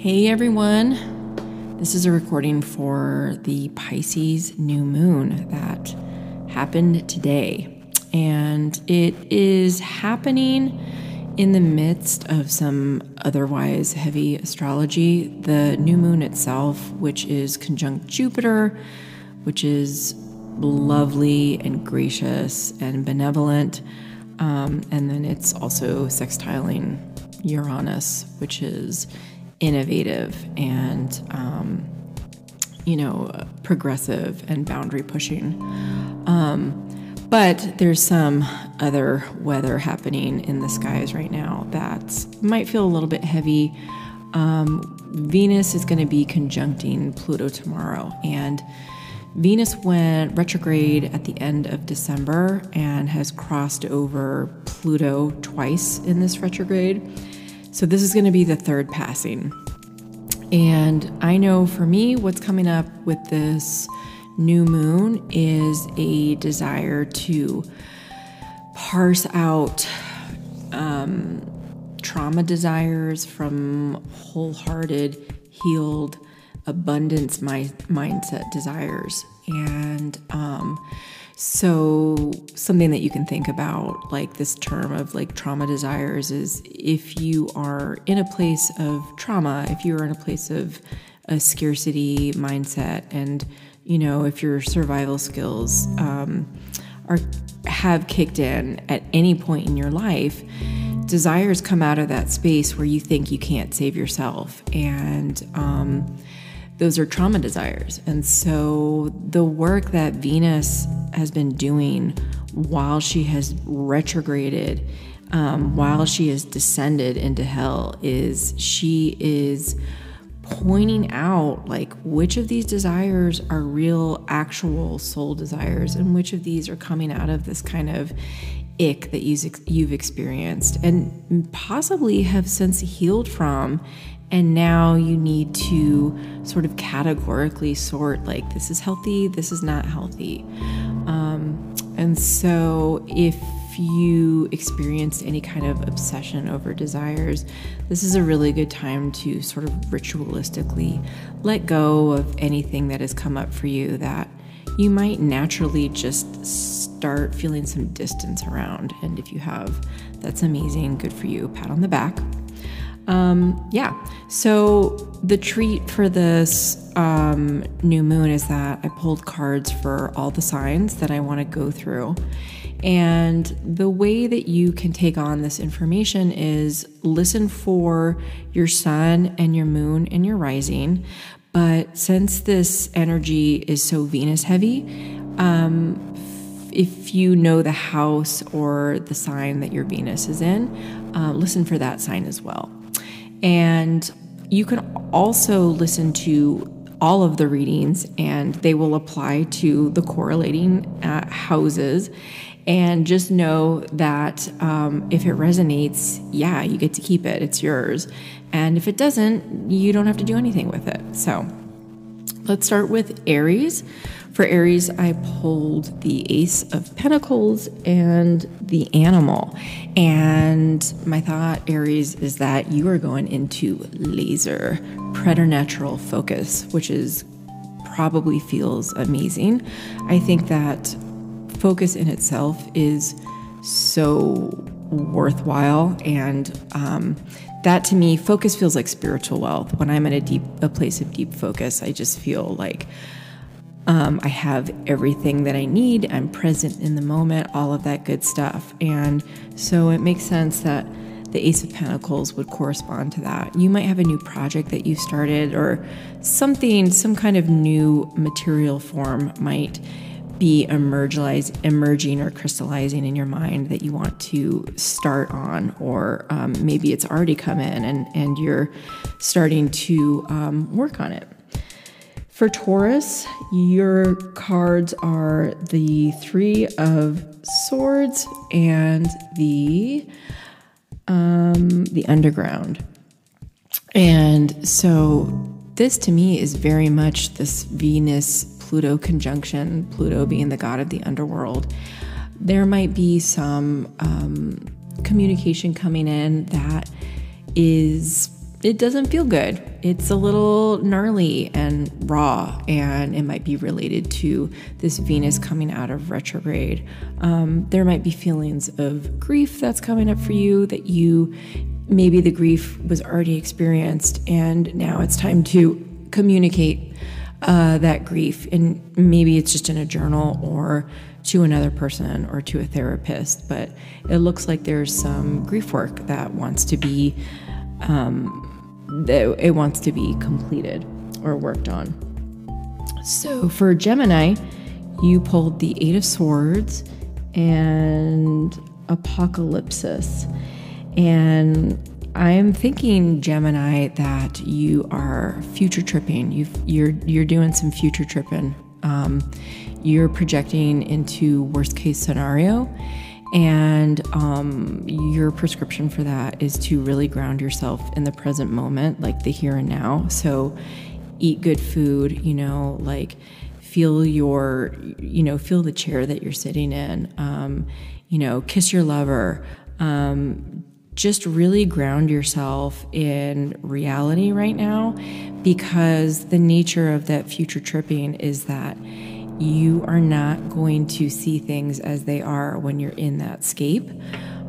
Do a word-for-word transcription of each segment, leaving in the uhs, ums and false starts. Hey everyone, this is a recording for the Pisces new moon that happened today, and it is happening in the midst of some otherwise heavy astrology. The new moon itself, which is conjunct Jupiter, which is lovely and gracious and benevolent, um, and then it's also sextiling Uranus, which is innovative and, um, you know, progressive and boundary pushing. Um, but there's some other weather happening in the skies right now that might feel a little bit heavy. Um, Venus is going to be conjuncting Pluto tomorrow, and Venus went retrograde at the end of December and has crossed over Pluto twice in this retrograde. So this is going to be the third passing. And I know for me, what's coming up with this new moon is a desire to parse out um, trauma desires from wholehearted, healed, abundance my, mindset desires. And um, so something that you can think about, like this term of like trauma desires, is if you are in a place of trauma, if you're in a place of a scarcity mindset, and, you know, if your survival skills um, are have kicked in at any point in your life, desires come out of that space where you think you can't save yourself. And, um, those are trauma desires. And so the work that Venus has been doing while she has retrograded, um, while she has descended into hell, is she is pointing out like which of these desires are real, actual soul desires, and which of these are coming out of this kind of ick that you've experienced and possibly have since healed from. And now you need to sort of categorically sort, like, this is healthy, this is not healthy. Um, and so if you experienced any kind of obsession over desires, this is a really good time to sort of ritualistically let go of anything that has come up for you that you might naturally just start feeling some distance around. And if you have, that's amazing. Good for you. Pat on the back. Um, yeah, so the treat for this um, new moon is that I pulled cards for all the signs that I want to go through. And the way that you can take on this information is listen for your sun and your moon and your rising. But since this energy is so Venus heavy, um, if you know the house or the sign that your Venus is in, uh, listen for that sign as well. And you can also listen to all of the readings, and they will apply to the correlating uh, houses. And just know that um, if it resonates, yeah, you get to keep it. It's yours. And if it doesn't, you don't have to do anything with it. So let's start with Aries. For Aries, I pulled the Ace of Pentacles and the Animal. And my thought, Aries, is that you are going into laser, preternatural focus, which is probably feels amazing. I think that focus in itself is so worthwhile, and um, that to me, focus feels like spiritual wealth. When I'm in a deep, a place of deep focus, I just feel like um, I have everything that I need. I'm present in the moment, all of that good stuff. And so it makes sense that the Ace of Pentacles would correspond to that. You might have a new project that you've started, or something, some kind of new material form might be emerging or crystallizing in your mind that you want to start on, or um, maybe it's already come in and, and you're starting to um, work on it. For Taurus, your cards are the Three of Swords and the um, the Underground. And so this to me is very much this Venus Pluto conjunction, Pluto being the god of the underworld. There might be some um, communication coming in that is it doesn't feel good. It's a little gnarly and raw, and it might be related to this Venus coming out of retrograde. Um, there might be feelings of grief that's coming up for you, that you, maybe the grief was already experienced and now it's time to communicate uh, that grief. And maybe it's just in a journal or to another person or to a therapist, but it looks like there's some grief work that wants to be um, that it wants to be completed or worked on. So for Gemini, you pulled the Eight of Swords and Apocalypsis. And I'm thinking, Gemini, that you are future tripping. You've, you're you're doing some future tripping. Um, you're projecting into worst case scenario. And um, your prescription for that is to really ground yourself in the present moment, like the here and now. So eat good food, you know, like feel your, you know, feel the chair that you're sitting in, um, you know, kiss your lover, um, just really ground yourself in reality right now, because the nature of that future tripping is that you are not going to see things as they are when you're in that scape.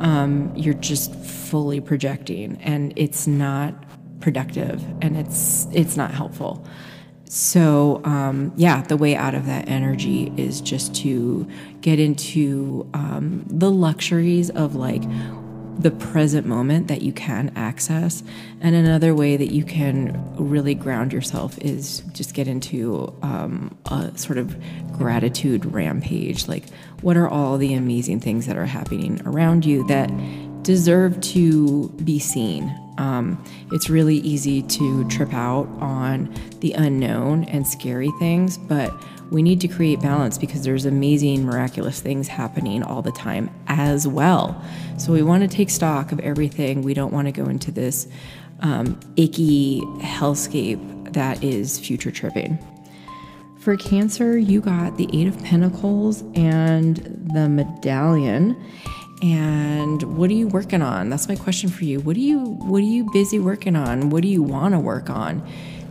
Um, you're just fully projecting, and it's not productive, and it's it's not helpful. So um, yeah, the way out of that energy is just to get into um, the luxuries of like the present moment that you can access. And another way that you can really ground yourself is just get into um, a sort of gratitude rampage. Like, what are all the amazing things that are happening around you that deserve to be seen? Um, it's really easy to trip out on the unknown and scary things, but we need to create balance, because there's amazing, miraculous things happening all the time as well. So we want to take stock of everything. We don't want to go into this um, icky hellscape that is future tripping. For Cancer, you got the Eight of Pentacles and the Medallion. And what are you working on? That's my question for you. What are you, what are you busy working on? What do you want to work on?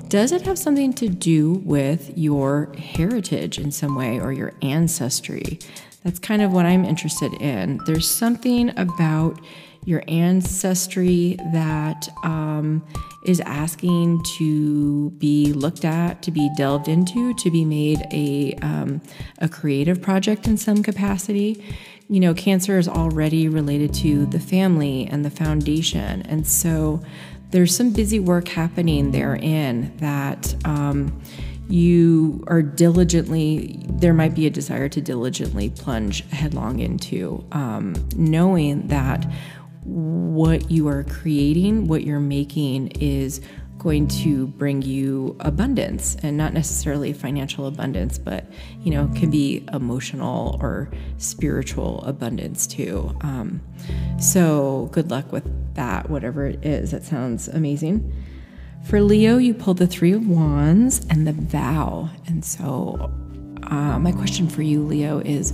Does it have something to do with your heritage in some way, or your ancestry? That's kind of what I'm interested in. There's something about your ancestry that um, is asking to be looked at, to be delved into, to be made a um, a creative project in some capacity. You know, Cancer is already related to the family and the foundation. And so there's some busy work happening therein that um, you are diligently, there might be a desire to diligently plunge headlong into, um, knowing that what you are creating, what you're making is going to bring you abundance, and not necessarily financial abundance, but, you know, can be emotional or spiritual abundance too. Um, so good luck with that, whatever it is. That sounds amazing. For Leo, you pulled the Three of Wands and the Vow. And so uh, my question for you, Leo, is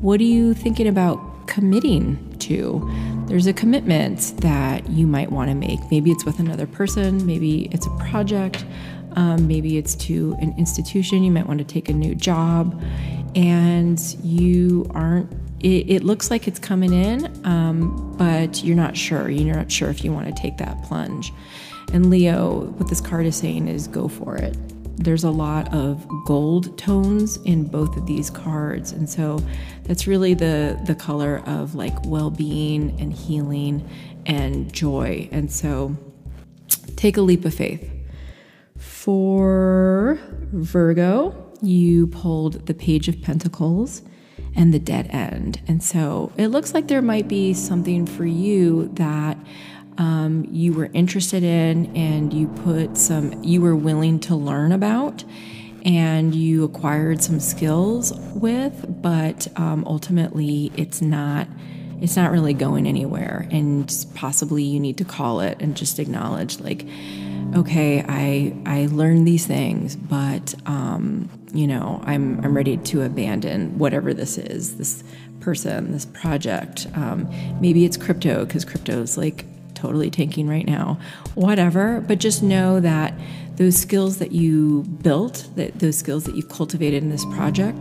what are you thinking about committing to? There's a commitment that you might want to make. Maybe it's with another person. Maybe it's a project. Um, maybe it's to an institution. You might want to take a new job, and you aren't, it, it looks like it's coming in, um, but you're not sure. You're not sure if you want to take that plunge. And Leo, what this card is saying is go for it. There's a lot of gold tones in both of these cards. And so that's really the, the color of like well-being and healing and joy. And so take a leap of faith. For Virgo, you pulled the Page of Pentacles and the Dead End. And so it looks like there might be something for you that Um, you were interested in, and you put some, you were willing to learn about, and you acquired some skills with, but um, ultimately it's not, it's not really going anywhere, and possibly you need to call it and just acknowledge like, okay, I, I learned these things, but um, you know, I'm, I'm ready to abandon whatever this is, this person, this project. Um, maybe it's crypto, because crypto is like totally tanking right now, whatever. But just know that those skills that you built, that those skills that you've cultivated in this project,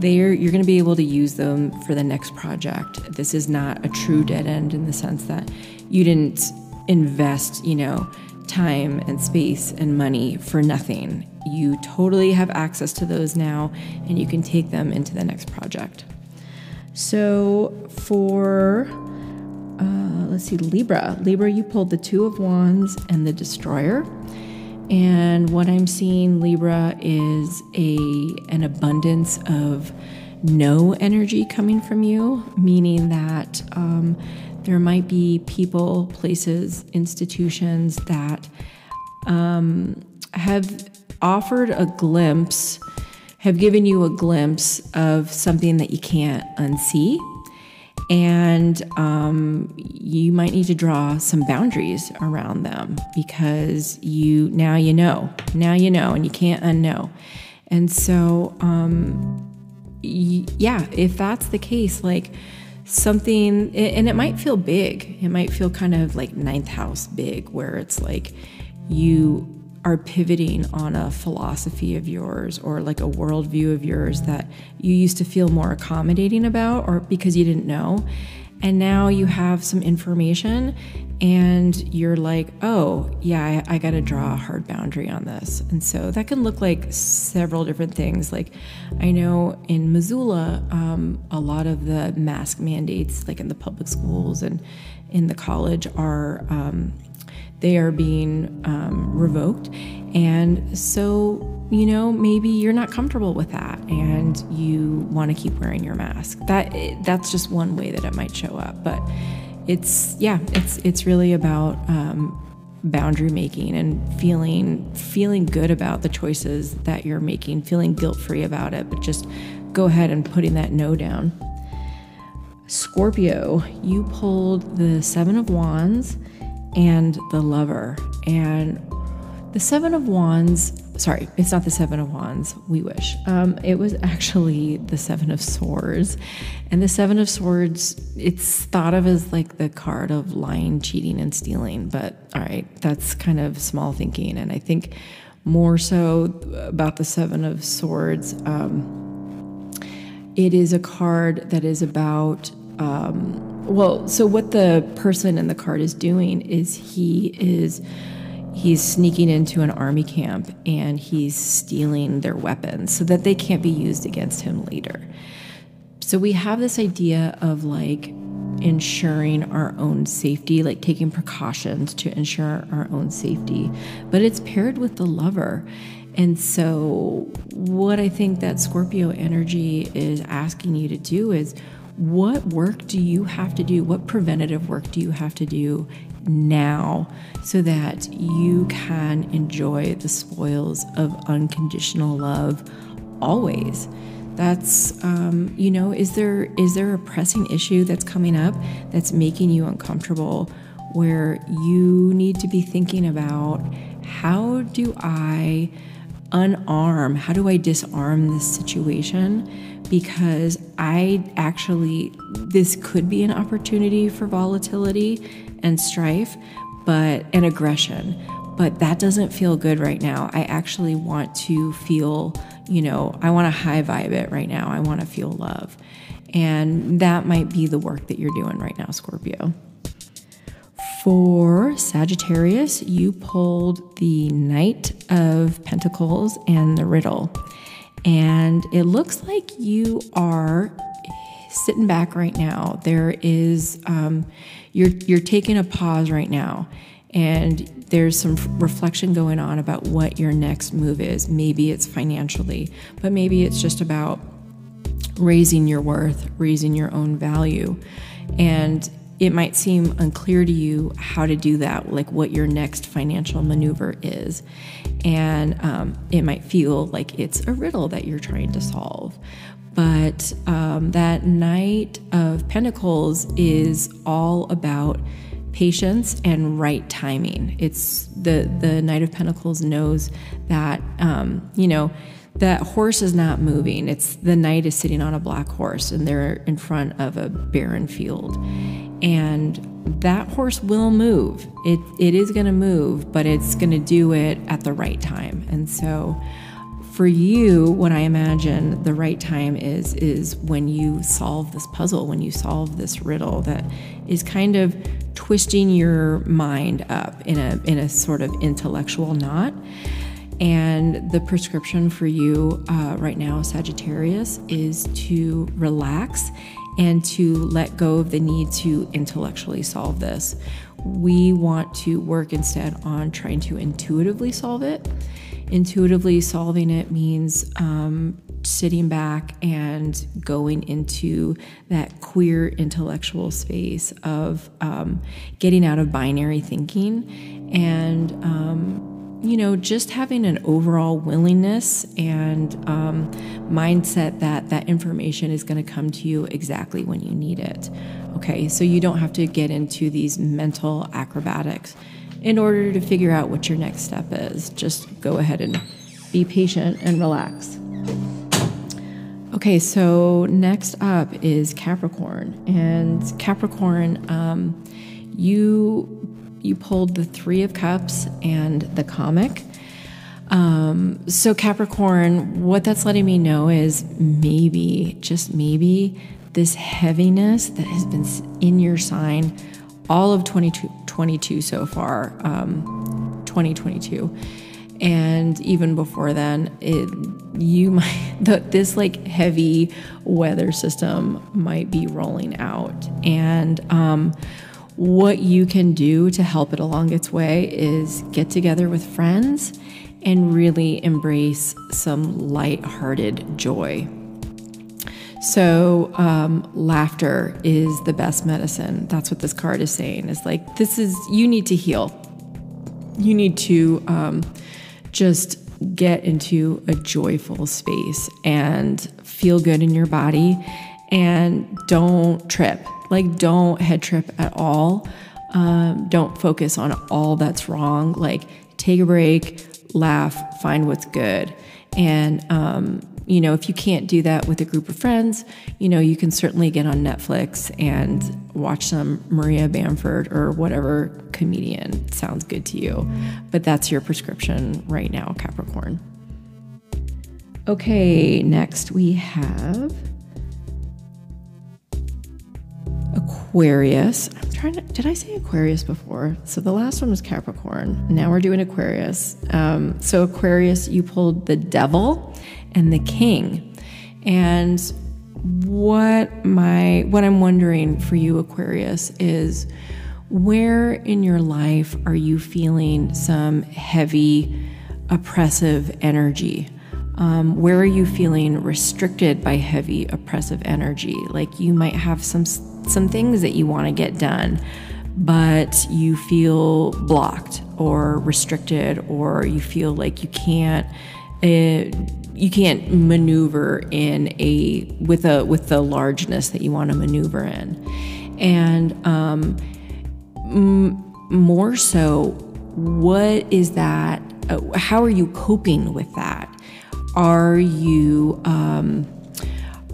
they're, you're going to be able to use them for the next project. This is not a true dead end in the sense that you didn't invest, you know, time and space and money for nothing. You totally have access to those now, and you can take them into the next project. So for, uh, let's see, Libra. Libra, you pulled the Two of Wands and the Destroyer. And what I'm seeing, Libra, is a an abundance of no energy coming from you, meaning that um, there might be people, places, institutions that um, have offered a glimpse, have given you a glimpse of something that you can't unsee. And um, you might need to draw some boundaries around them, because you now you know, now you know, and you can't unknow. And so, um, y- yeah, if that's the case, like something, and it might feel big, it might feel kind of like ninth house big, where it's like you are pivoting on a philosophy of yours or like a worldview of yours that you used to feel more accommodating about, or because you didn't know. And now you have some information and you're like, oh yeah, I, I got to draw a hard boundary on this. And so that can look like several different things. Like I know in Missoula, um, a lot of the mask mandates, like in the public schools and in the college, are, um, they are being um, revoked. And so, you know, maybe you're not comfortable with that and you want to keep wearing your mask. That that's just one way that it might show up. But it's, yeah, it's it's really about um, boundary making and feeling feeling good about the choices that you're making, feeling guilt-free about it, but just go ahead and putting that no down. Scorpio, you pulled the Seven of Wands and the Lover. And the Seven of Wands, sorry, it's not the Seven of Wands, we wish. Um, it was actually the Seven of Swords. And the Seven of Swords, it's thought of as like the card of lying, cheating, and stealing. But all right, that's kind of small thinking. And I think more so about the Seven of Swords, um, it is a card that is about... Um, Well, so what the person in the card is doing is he is he's sneaking into an army camp and he's stealing their weapons so that they can't be used against him later. So we have this idea of like ensuring our own safety, like taking precautions to ensure our own safety, but it's paired with the Lover. And so what I think that Scorpio energy is asking you to do is, what work do you have to do? What preventative work do you have to do now so that you can enjoy the spoils of unconditional love always? That's, um, you know, is there is there a pressing issue that's coming up that's making you uncomfortable, where you need to be thinking about, how do I unarm, how do I disarm this situation? Because I actually, this could be an opportunity for volatility and strife, but and aggression, but that doesn't feel good right now. I actually want to feel, you know, I want to high vibe it right now. I want to feel love. And that might be the work that you're doing right now, Scorpio. For Sagittarius, you pulled the Knight of Pentacles and the Riddle. And it looks like you are sitting back right now. There is, um, you're you're taking a pause right now, and there's some reflection going on about what your next move is. Maybe it's financially, but maybe it's just about raising your worth, raising your own value. And it might seem unclear to you how to do that, like what your next financial maneuver is. And um, it might feel like it's a riddle that you're trying to solve. But um, that Knight of Pentacles is all about patience and right timing. It's the, the Knight of Pentacles knows that, um, you know, that horse is not moving. It's the knight is sitting on a black horse and they're in front of a barren field. And that horse will move. It, it is going to move, but it's going to do it at the right time. And so for you, what I imagine the right time is, is when you solve this puzzle, when you solve this riddle that is kind of twisting your mind up in a, in a sort of intellectual knot. And the prescription for you uh, right now, Sagittarius, is to relax and to let go of the need to intellectually solve this. We want to work instead on trying to intuitively solve it. Intuitively solving it means um, sitting back and going into that queer intellectual space of um, getting out of binary thinking and, um, you know, just having an overall willingness and um, mindset that that information is going to come to you exactly when you need it. Okay, so you don't have to get into these mental acrobatics in order to figure out what your next step is. Just go ahead and be patient and relax. Okay, so next up is Capricorn. And Capricorn, um, you you pulled the Three of Cups and the Comic. Um, so Capricorn, what that's letting me know is maybe, just maybe, this heaviness that has been in your sign all of twenty twenty-two so far, um, twenty twenty-two, and even before then, it you might the, this like heavy weather system might be rolling out, and um, what you can do to help it along its way is get together with friends and really embrace some lighthearted joy. So um, laughter is the best medicine. That's what this card is saying. It's like, this is, you need to heal. You need to um, just get into a joyful space and feel good in your body and don't trip. Like, don't head trip at all. Um, don't focus on all that's wrong. Like, take a break, laugh, find what's good. And, um, you know, if you can't do that with a group of friends, you know, you can certainly get on Netflix and watch some Maria Bamford or whatever comedian sounds good to you. But that's your prescription right now, Capricorn. Okay, next we have Aquarius. I'm trying to, did I say Aquarius before? So the last one was Capricorn. Now we're doing Aquarius. Um, so Aquarius, you pulled the Devil and the King. And what my what I'm wondering for you, Aquarius, is where in your life are you feeling some heavy, oppressive energy? Um, where are you feeling restricted by heavy, oppressive energy? Like, you might have some some things that you want to get done, but you feel blocked or restricted, or you feel like you can't It, you can't maneuver in a with a with the largeness that you want to maneuver in, and um, m- more so, what is that? Uh, how are you coping with that? Are you um,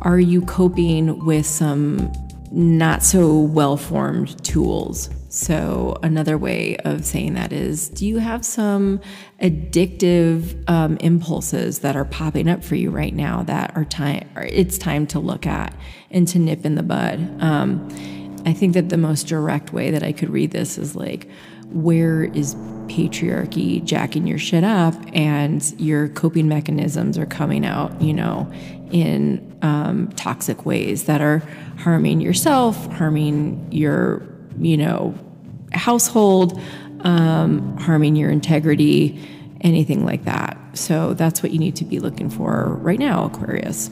are you coping with some not so well-formed tools? So another way of saying that is, do you have some addictive um, impulses that are popping up for you right now that are time? Or it's time to look at and to nip in the bud. Um, I think that the most direct way that I could read this is like, where is patriarchy jacking your shit up and your coping mechanisms are coming out, you know, in um, toxic ways that are harming yourself, harming your, you know, household, um, harming your integrity, anything like that. So that's what you need to be looking for right now, Aquarius.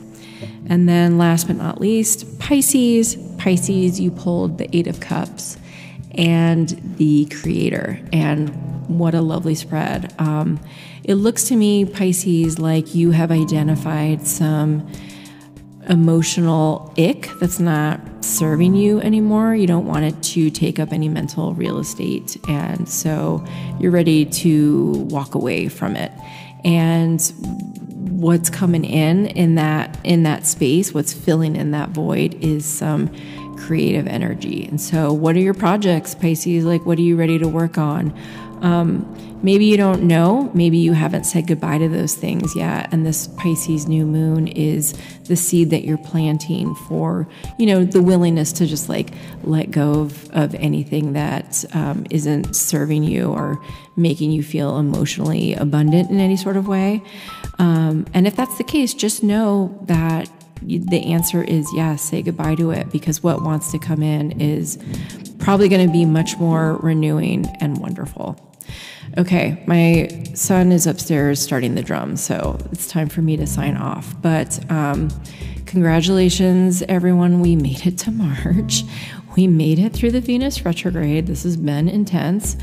And then last but not least, Pisces. Pisces, you pulled the Eight of Cups and the Creator. And what a lovely spread. Um, it looks to me, Pisces, like you have identified some emotional ick that's not serving you anymore. You don't want it to take up any mental real estate. And so you're ready to walk away from it. And what's coming in in that, in that space, what's filling in that void is some creative energy. And so what are your projects, Pisces? Like, what are you ready to work on? Um, maybe you don't know, maybe you haven't said goodbye to those things yet. And this Pisces new moon is the seed that you're planting for, you know, the willingness to just like let go of, of anything that um, isn't serving you or making you feel emotionally abundant in any sort of way. Um, and if that's the case, just know that the answer is yes, say goodbye to it, because what wants to come in is probably going to be much more renewing and wonderful. Okay, my son is upstairs starting the drums, so it's time for me to sign off. But um, congratulations, everyone. We made it to March. We made it through the Venus retrograde. This has been intense.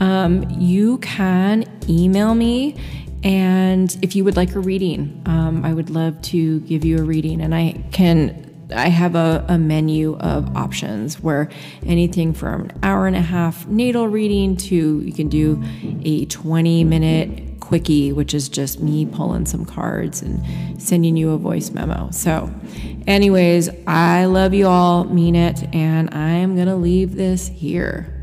Um, you can email me. And if you would like a reading, um, I would love to give you a reading. And I can, I have a, a menu of options where anything from an hour and a half natal reading to you can do a twenty minute quickie, which is just me pulling some cards and sending you a voice memo. So anyways, I love you all, mean it. And I'm going to leave this here.